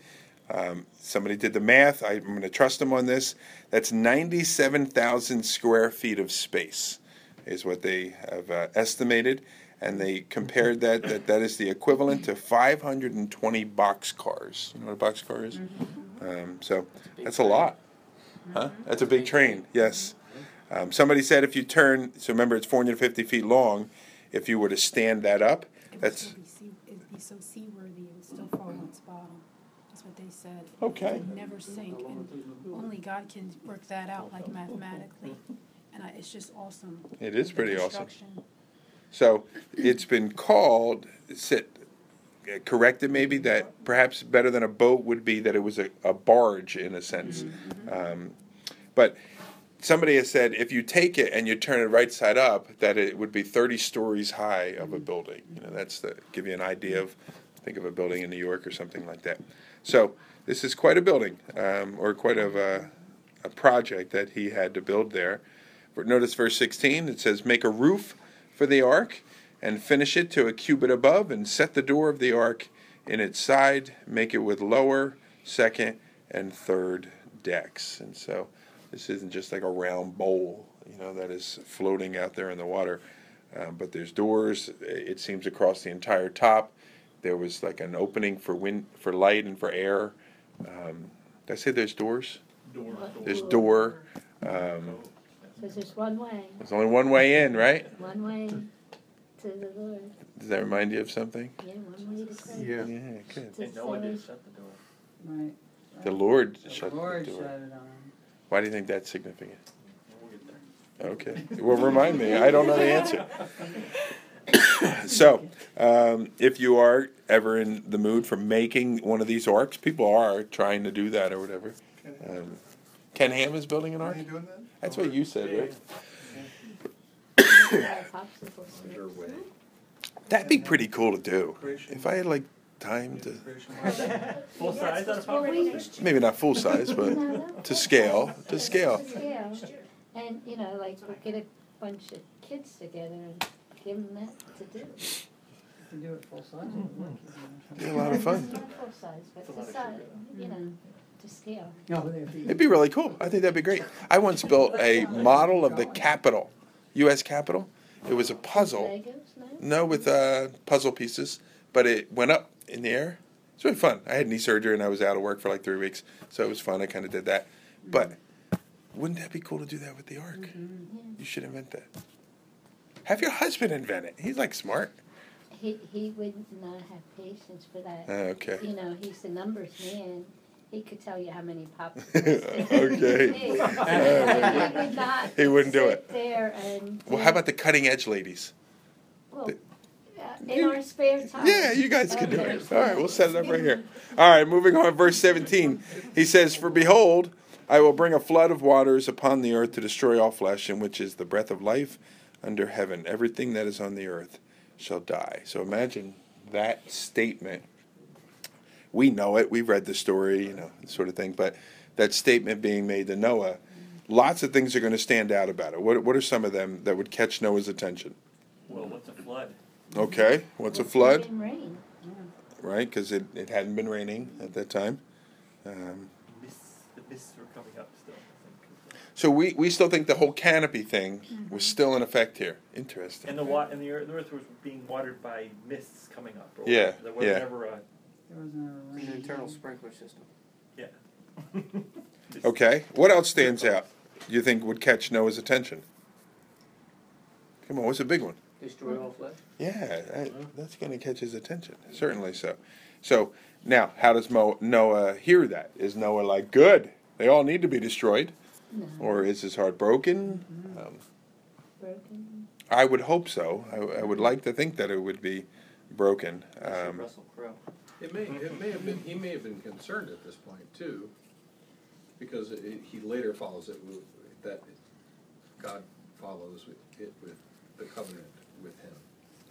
Somebody did the math. I'm going to trust them on this. That's 97,000 square feet of space is what they have estimated. And they compared that is the equivalent to 520 boxcars. You know what a boxcar is? So that's a lot. Huh? That's a big train, yes. Somebody said if you turn, so remember it's 450 feet long, if you were to stand that up, it'd be so seaworthy it would still fall on its bottom. That's what they said. Okay. It would never sink. And only God can work that out like mathematically. And it's just awesome. It is pretty awesome. So it's been called, corrected maybe, that perhaps better than a boat would be that it was a barge in a sense. But somebody has said if you take it and you turn it right side up, that it would be 30 stories high of a building. You know, that's to give you an idea of, think of a building in New York or something like that. So this is quite a building, or quite of a project that he had to build there. But notice verse 16, it says, make a roof for the ark, and finish it to a cubit above, and set the door of the ark in its side, make it with lower, second, and third decks. And so this isn't just like a round bowl, that is floating out there in the water, but there's doors, it seems, across the entire top. There was like an opening for wind, for light, and for air. Did I say there's doors? There's door. Because there's one way. There's only one way in, right? One way to the Lord. Does that remind you of something? Yeah, one way to Christ. Yeah, good. And Noah didn't shut the door. Right. The Lord shut the door. The Lord shut it on. Why do you think that's significant? We'll get there. Okay. Well, remind me. I don't know the answer. So, if you are ever in the mood for making one of these arcs, people are trying to do that or whatever. Ken Ham is building an ark? Are you doing that? That's what you said, right? That'd be pretty cool to do. If I had, like, time to... Full size on a PowerPoint? Maybe not full size, but to scale. To scale. And, you know, like, we'll get a bunch of kids together and give them that to do. You can do it full size. It'd be a lot of fun. Not full size, but to size, you know... To scale. It'd be really cool. I think that'd be great. I once built a model of the Capitol, U.S. Capitol. It was a puzzle. No, with puzzle pieces, but it went up in the air. It's really fun. I had knee surgery and I was out of work for like 3 weeks, so it was fun. I kind of did that. But wouldn't that be cool to do that with the ark? Mm-hmm. Yeah. You should invent that. Have your husband invent it. He's like smart. He would not have patience for that. Okay. You know, he's the numbers man. He could tell you how many popsicles. Okay. He wouldn't do it. There and well, how about the cutting edge ladies? Well, in our spare time. Yeah, you guys can do it. All right, we'll set it up right here. All right, moving on, verse 17. He says, "For behold, I will bring a flood of waters upon the earth to destroy all flesh, in which is the breath of life under heaven. Everything that is on the earth shall die." So imagine that statement. We know it. We've read the story, you know, sort of thing. But that statement being made to Noah, lots of things are going to stand out about it. What are some of them that would catch Noah's attention? Well, what's a flood? Okay, what's a flood? Rain. Yeah. Right, because it hadn't been raining at that time. The mists were coming up still. So we still think the whole canopy thing was still in effect here. Interesting. And the earth was being watered by mists coming up. Or yeah. There was never a... There was an internal sprinkler system. Yeah. Okay. What else stands out you think would catch Noah's attention? Come on, what's a big one? Destroy all flesh. Yeah, that's going to catch his attention. Certainly so. So now, how does Noah hear that? Is Noah like, good, they all need to be destroyed? No. Or is his heart broken? Mm-hmm. Broken? I would hope so. I would like to think that it would be broken. Russell Crowe. It may have been. He may have been concerned at this point too, because he later follows it with that God follows it with the covenant with him.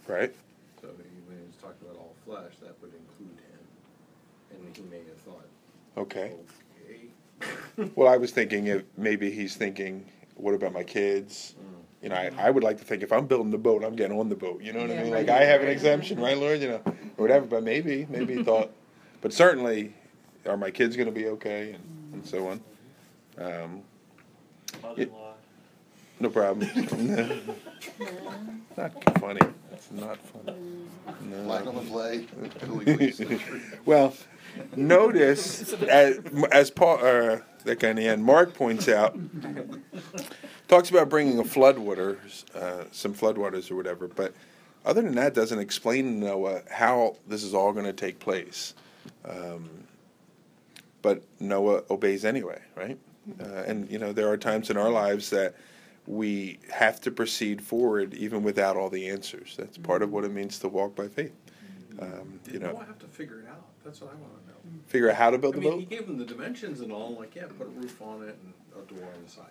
Right. So when he was talking about all flesh, that would include him, and he may have thought. Okay. Well, I was thinking if maybe he's thinking, what about my kids? Mm. You know, I would like to think if I'm building the boat, I'm getting on the boat. You know what I mean? Like, I have an exemption, right, Lord? You know, or whatever. But maybe he thought, but certainly, are my kids going to be okay? And so on. Mother-in-law. No problem. Not funny. It's not funny. No. Light on the play. Well, notice, as Paul, that guy in the end, Mark points out, talks about bringing a floodwaters, some floodwaters or whatever, but other than that, doesn't explain to Noah how this is all going to take place. But Noah obeys anyway, right? And you know, there are times in our lives that we have to proceed forward even without all the answers. That's part of what it means to walk by faith. Did Noah have to figure it out? That's what I want to know. Figure out how to build the boat? He gave them the dimensions and all, like, yeah, put a roof on it and a door on the side.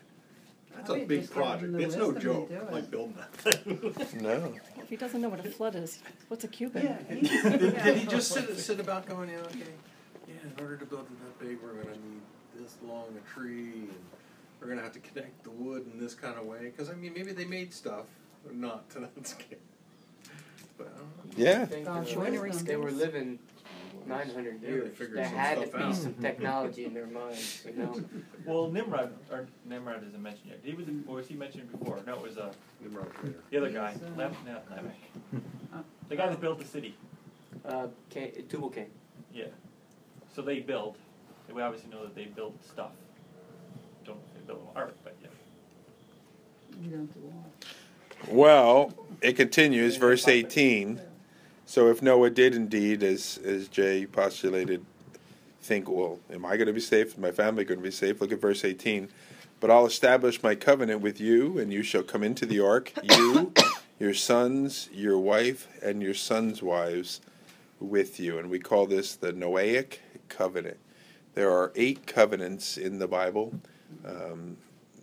That's a big project. It's no joke. Like building that. No. If he doesn't know what a flood is, what's a cubit? Yeah. Did he just sit about going, yeah, okay, yeah, in order to build it that big, we're going to need this long a tree, and we're going to have to connect the wood in this kind of way? Because, I mean, maybe they made stuff, but not to that scale. But I don't know. Yeah. They were living 900 years. There had to be some technology in their minds, you know. Well, Nimrod isn't mentioned yet. Was he mentioned before? No, it was Nimrod. The other guy, the guy that built the city. Tubal Cain. Yeah. So they built. We obviously know that they built stuff. Don't know if they built an ark, but yeah. You don't have to watch. Well, it continues, verse 18. So if Noah did indeed, as Jay postulated, think, well, am I going to be safe? Is my family going to be safe? Look at verse 18. But I'll establish my covenant with you, and you shall come into the ark, you, your sons, your wife, and your sons' wives with you. And we call this the Noahic covenant. There are 8 covenants in the Bible.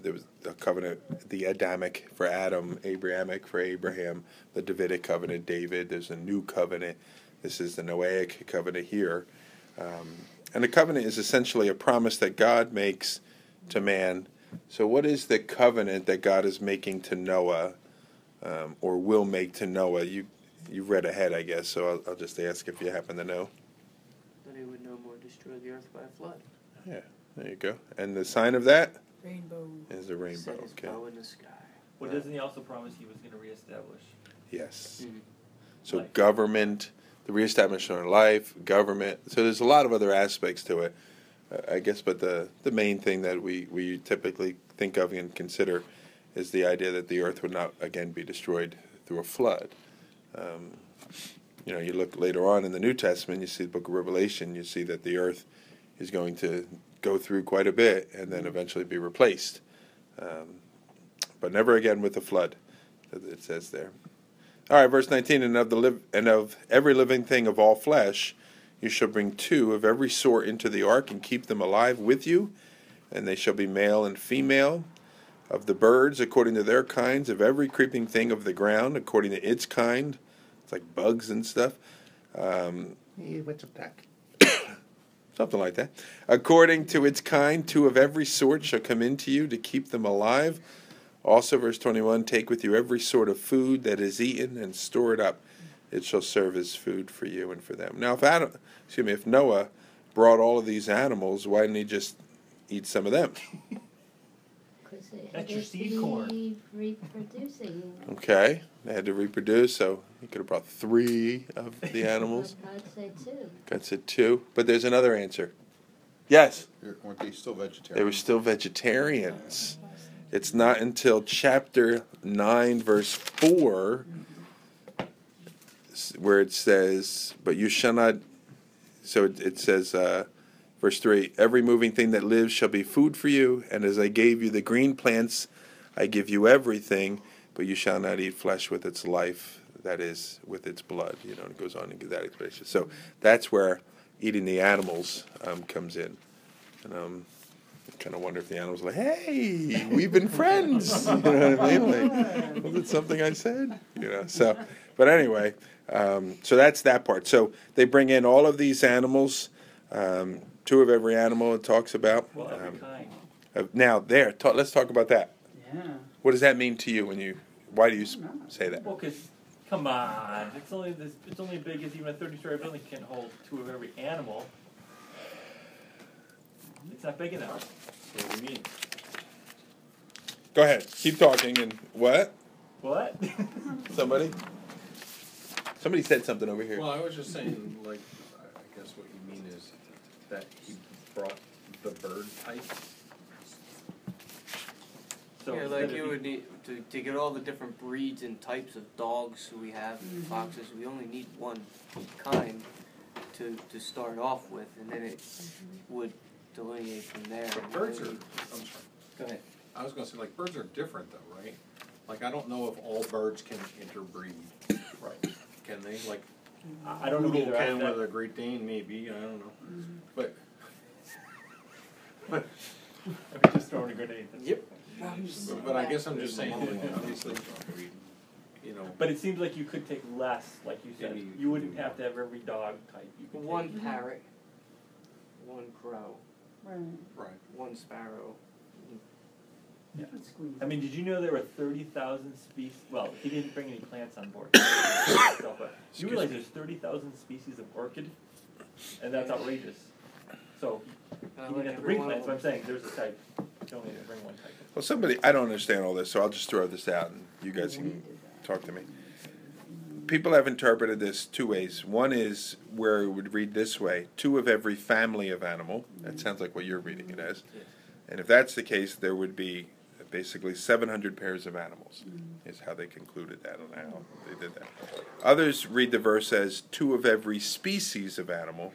There was the covenant, the Adamic for Adam, Abrahamic for Abraham, the Davidic covenant, David. There's a new covenant. This is the Noahic covenant here. And a covenant is essentially a promise that God makes to man. So what is the covenant that God is making to Noah, or will make to Noah? You read ahead, I guess, so I'll just ask if you happen to know. That he would no more destroy the earth by a flood. Yeah, there you go. And the sign of that? Rainbow. Is the rainbow, okay. Bow in the sky. Well, doesn't he also promise he was going to reestablish? Yes. Mm-hmm. So life. Government, the reestablishment of life, government. So there's a lot of other aspects to it, I guess, but the main thing that we typically think of and consider is the idea that the earth would not, again, be destroyed through a flood. You know, you look later on in the New Testament, you see the book of Revelation, you see that the earth is going to go through quite a bit and then eventually be replaced. But never again with a flood, it says there. All right, verse 19, and of every living thing of all flesh, you shall bring two of every sort into the ark and keep them alive with you, and they shall be male and female. Of the birds, according to their kinds, of every creeping thing of the ground, according to its kind. It's like bugs and stuff. What's up, Doc? Something like that. According to its kind, two of every sort shall come into you to keep them alive. Also, verse 21, take with you every sort of food that is eaten and store it up. It shall serve as food for you and for them. Now, if Noah brought all of these animals, why didn't he just eat some of them? That's your seed corn. Reproducing. Okay, they had to reproduce, so he could have brought three of the animals. God said two. But there's another answer. Yes? Weren't they still vegetarians? They were still vegetarians. It's not until chapter 9, verse 4, where it says, but you shall not, so it says, Verse 3, every moving thing that lives shall be food for you, and as I gave you the green plants, I give you everything, but you shall not eat flesh with its life, that is, with its blood. You know, and it goes on and gives that explanation. So that's where eating the animals comes in. And I kind of wonder if the animals are like, hey, we've been friends. You know what I mean? Like, was it something I said? You know, so, but anyway, so that's that part. So they bring in all of these animals, two of every animal it talks about. Well, every kind. Now, there, let's talk about that. Yeah. What does that mean to you when you? Why do you say that? Well, because, come on, it's only big as even a 30-story building can hold two of every animal. It's not big enough. That's what do you mean? Go ahead, keep talking. And what? What? Somebody said something over here. Well, I was just saying, like, I guess what you mean is that he brought the bird type. So yeah, like you would need to get all the different breeds and types of dogs we have and foxes. We only need one kind to start off with, and then it would delineate from there. But birds are. I'm sorry. Go ahead. I was going to say, like, birds are different, though, right? Like, I don't know if all birds can interbreed, right? Can they? Like, I don't know either. With a Great Dane, maybe. I don't know. Mm-hmm. But I'm just throwing a grenade. Yep. But I guess I'm just saying, obviously, you know. But it seems like you could take less, like you said. You wouldn't have to have every dog type. You could one take parrot, one crow, right? One sparrow. Yeah. I mean, did you know there were 30,000 species? Well, he didn't bring any plants on board. But you realize there's 30,000 species of orchid? And that's outrageous. So, you didn't have to bring plants, but I'm saying there's a type. You only have to bring one type. Well, I don't understand all this, so I'll just throw this out and you guys can talk to me. People have interpreted this two ways. One is where it would read this way, two of every family of animal. That sounds like what you're reading it as. And if that's the case, there would be basically 700 pairs of animals, is how they concluded that and how they did that. Others read the verse as two of every species of animal.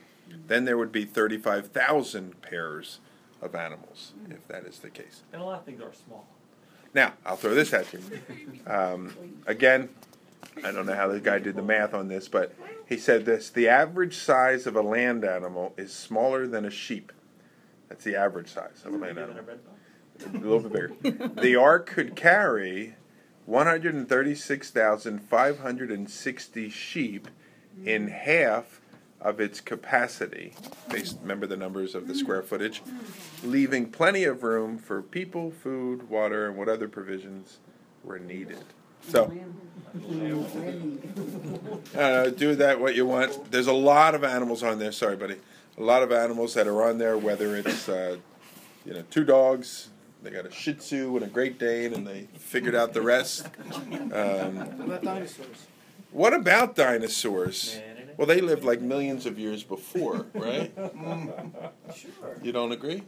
Then there would be 35,000 pairs of animals, if that is the case. And a lot of things are small. Now, I'll throw this at you. Again, I don't know how the guy did the math on this, but he said this, the average size of a land animal is smaller than a sheep. That's the average size of a land animal. A little bit bigger. The ark could carry 136,560 sheep in half of its capacity. Remember the numbers of the square footage. Leaving plenty of room for people, food, water, and what other provisions were needed. So, do that what you want. There's a lot of animals on there. Sorry, buddy. A lot of animals that are on there, whether it's, two dogs. They got a Shih Tzu and a Great Dane, and they figured out the rest. What about dinosaurs? What about dinosaurs? Well, they lived like millions of years before, right? Sure. You don't agree?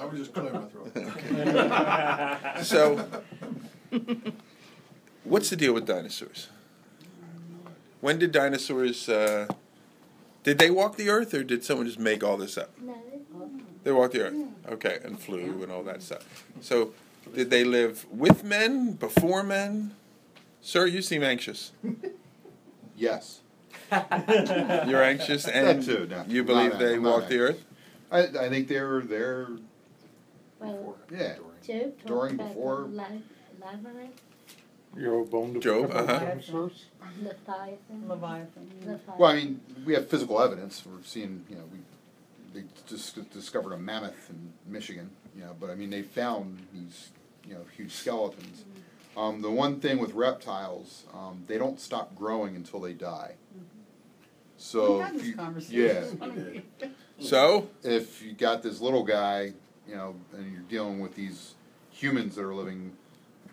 I was just clearing my throat. Okay. So, what's the deal with dinosaurs? When did dinosaurs, did they walk the earth, or did someone just make all this up? No, they walked the earth. Okay, and flew and all that stuff. So, did they live with men, before men? Sir, you seem anxious. Yes. You're anxious, and that too, no. You believe they walked the earth? I think they were there before. Yeah. During before. Labyrinth. Job, Leviathan. Well, I mean, we have physical evidence. We're seeing, they just discovered a mammoth in Michigan, but I mean, they found these, huge skeletons. The one thing with reptiles, they don't stop growing until they die. So, So, if you got this little guy, and you're dealing with these humans that are living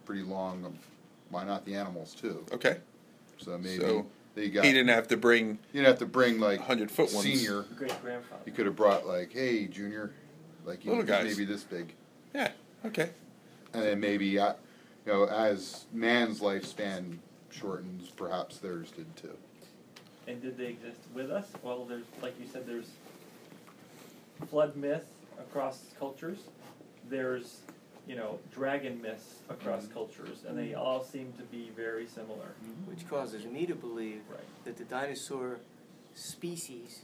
pretty long. Why not the animals too? Okay. So maybe they got. He didn't have to bring. You didn't have to bring like 100-foot ones. Senior. Great grandfather. You could have brought like, hey, junior, like you maybe this big. Yeah. Okay. And then maybe, as man's lifespan shortens, perhaps theirs did too. And did they exist with us? Well, there's like you said, there's flood myth across cultures. There's. Dragon myths across cultures, and they all seem to be very similar. Which causes me to believe that the dinosaur species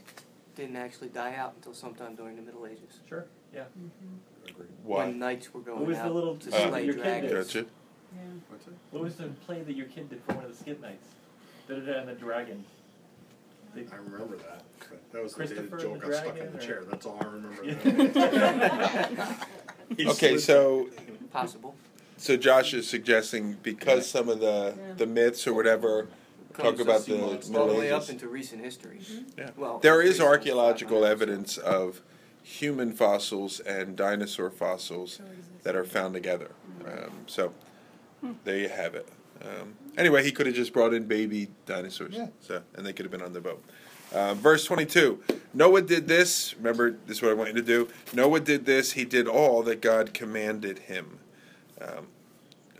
didn't actually die out until sometime during the Middle Ages. Sure, yeah. Mm-hmm. Why? When knights were going out to slay dragons. Gotcha. Yeah. What's it? What was the play that your kid did for one of the skit nights? Da-da-da and the Dragon. I remember that. That was the day that Joel got stuck in the chair. That's all I remember. Okay, so possible. So Josh is suggesting because some of the myths or whatever talk about the Middle Ages. All the way up into recent history. Mm-hmm. Yeah. Well, there is archaeological evidence of human fossils and dinosaur fossils that are found together. So there you have it. Anyway, he could have just brought in baby dinosaurs, and they could have been on the boat. Verse 22, Noah did this. Remember, this is what I want you to do. Noah did this. He did all that God commanded him.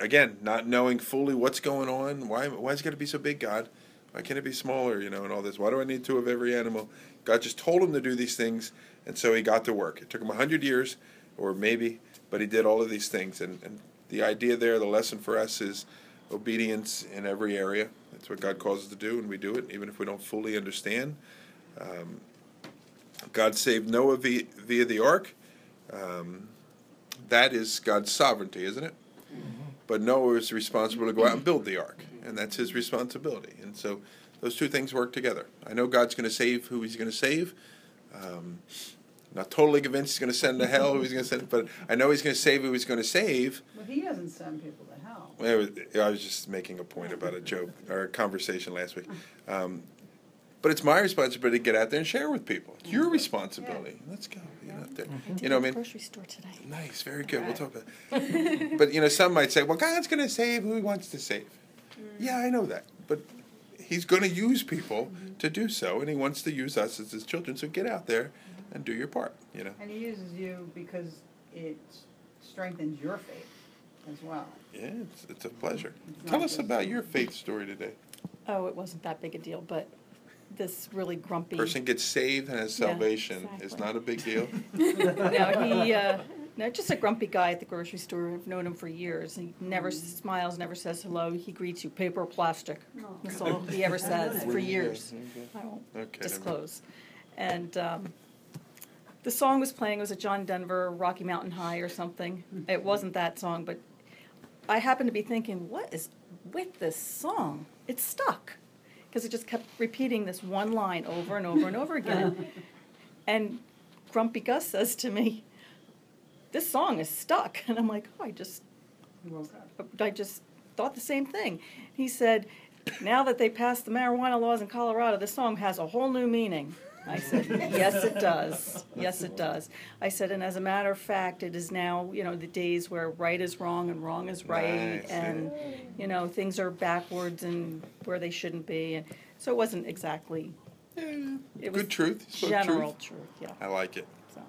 Again, not knowing fully what's going on. Why is it going to be so big, God? Why can't it be smaller, and all this? Why do I need two of every animal? God just told him to do these things, and so he got to work. It took him 100 years, or maybe, but he did all of these things. And the idea there, the lesson for us is, obedience in every area. That's what God calls us to do, and we do it, even if we don't fully understand. God saved Noah via the ark. That is God's sovereignty, isn't it? Mm-hmm. But Noah is responsible to go out and build the ark, and that's his responsibility. And so those two things work together. I know God's going to save who he's going to save. Not totally convinced he's going to send to hell who he's going to send, but I know he's going to save who he's going to save. Well, he doesn't send people to hell. I was just making a point about a joke or a conversation last week. But it's my responsibility to get out there and share with people. It's your responsibility. Yeah. Let's go. Get out there. I mean, grocery store today. Nice, very good. Right. We'll talk about it. But some might say, well, God's going to save who he wants to save. Yeah, I know that, but he's going to use people to do so, and he wants to use us as his children. So get out there and do your part, And he uses you because it strengthens your faith as well. Yeah, it's a pleasure. Tell us about your faith story today. Oh, it wasn't that big a deal, but this really grumpy person gets saved and has salvation. Exactly. It's not a big deal. No, just a grumpy guy at the grocery store. I've known him for years. He never smiles, never says hello. He greets you, paper or plastic. No. That's all he ever says for years. I won't disclose. And the song was playing, it was a John Denver, Rocky Mountain High or something. It wasn't that song, but I happened to be thinking, what is with this song? It's stuck. Because it just kept repeating this one line over and over and over again. And Grumpy Gus says to me, this song is stuck. And I'm like, oh, I just thought the same thing. He said, now that they passed the marijuana laws in Colorado, this song has a whole new meaning. I said, yes, it does. Yes, it does. I said, and as a matter of fact, it is now, the days where right is wrong and wrong is right. Nice. And, things are backwards and where they shouldn't be. And so it wasn't exactly. Yeah, it was good truth. General truth, yeah. I like it. So.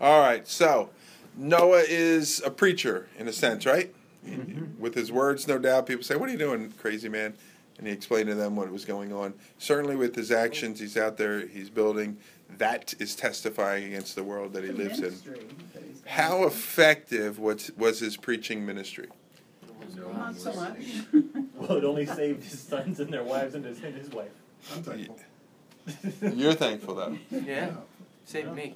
All right, so Noah is a preacher in a sense, right? Mm-hmm. With his words, no doubt, people say, what are you doing, crazy man? And he explained to them what was going on. Certainly with his actions, he's out there, he's building. That is testifying against the world that he lives in. How effective was his preaching ministry? Not so much. Well, it only saved his sons and their wives and his wife. I'm thankful. You're thankful, though. Yeah. Saved me.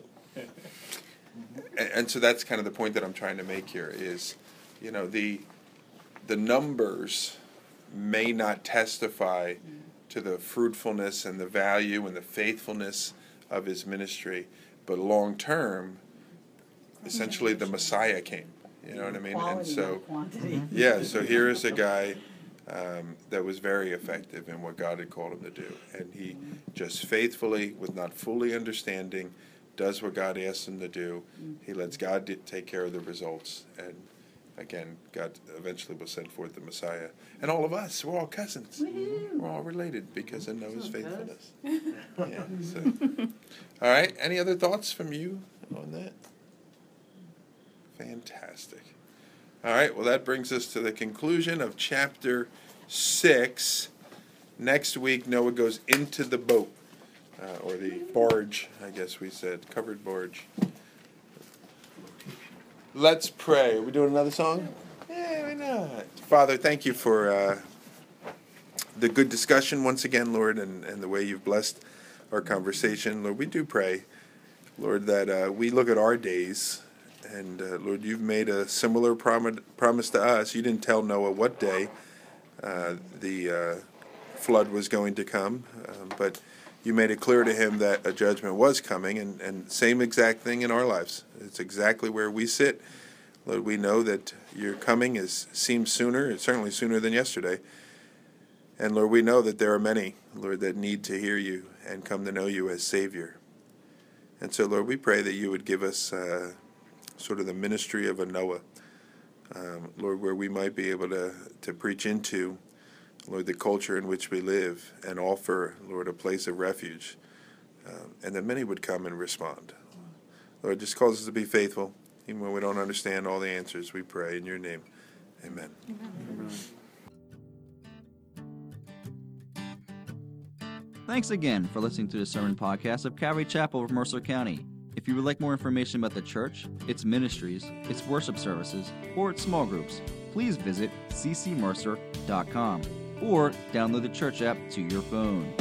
And so that's kind of the point that I'm trying to make here is, the numbers may not testify to the fruitfulness and the value and the faithfulness of his ministry, but long term, essentially the Messiah came. You know what I mean? And so, yeah. So here is a guy that was very effective in what God had called him to do, and he just faithfully, with not fully understanding, does what God asked him to do. He lets God take care of the results. And again, God eventually will send forth the Messiah. And all of us, we're all cousins. Woo-hoo. We're all related because of Noah's faithfulness. Yeah, so. All right, any other thoughts from you on that? Fantastic. All right, well, that brings us to the conclusion of chapter 6. Next week, Noah goes into the boat, or the barge, I guess we said, covered barge. Let's pray. Are we doing another song? Yeah, why not? Father, thank you for the good discussion once again, Lord, and the way you've blessed our conversation. Lord, we do pray, Lord, that we look at our days, and Lord, you've made a similar promise to us. You didn't tell Noah what day the flood was going to come, but you made it clear to him that a judgment was coming, and same exact thing in our lives. It's exactly where we sit. Lord, we know that your coming seems sooner, it's certainly sooner than yesterday. And Lord, we know that there are many, Lord, that need to hear you and come to know you as Savior. And so, Lord, we pray that you would give us sort of the ministry of a Noah, Lord, where we might be able to preach into, Lord, the culture in which we live and offer, Lord, a place of refuge, and that many would come and respond. Lord, just calls us to be faithful, even when we don't understand all the answers. We pray in your name. Amen. Amen. Thanks again for listening to the sermon podcast of Calvary Chapel of Mercer County. If you would like more information about the church, its ministries, its worship services, or its small groups, please visit ccmercer.com. Or download the church app to your phone.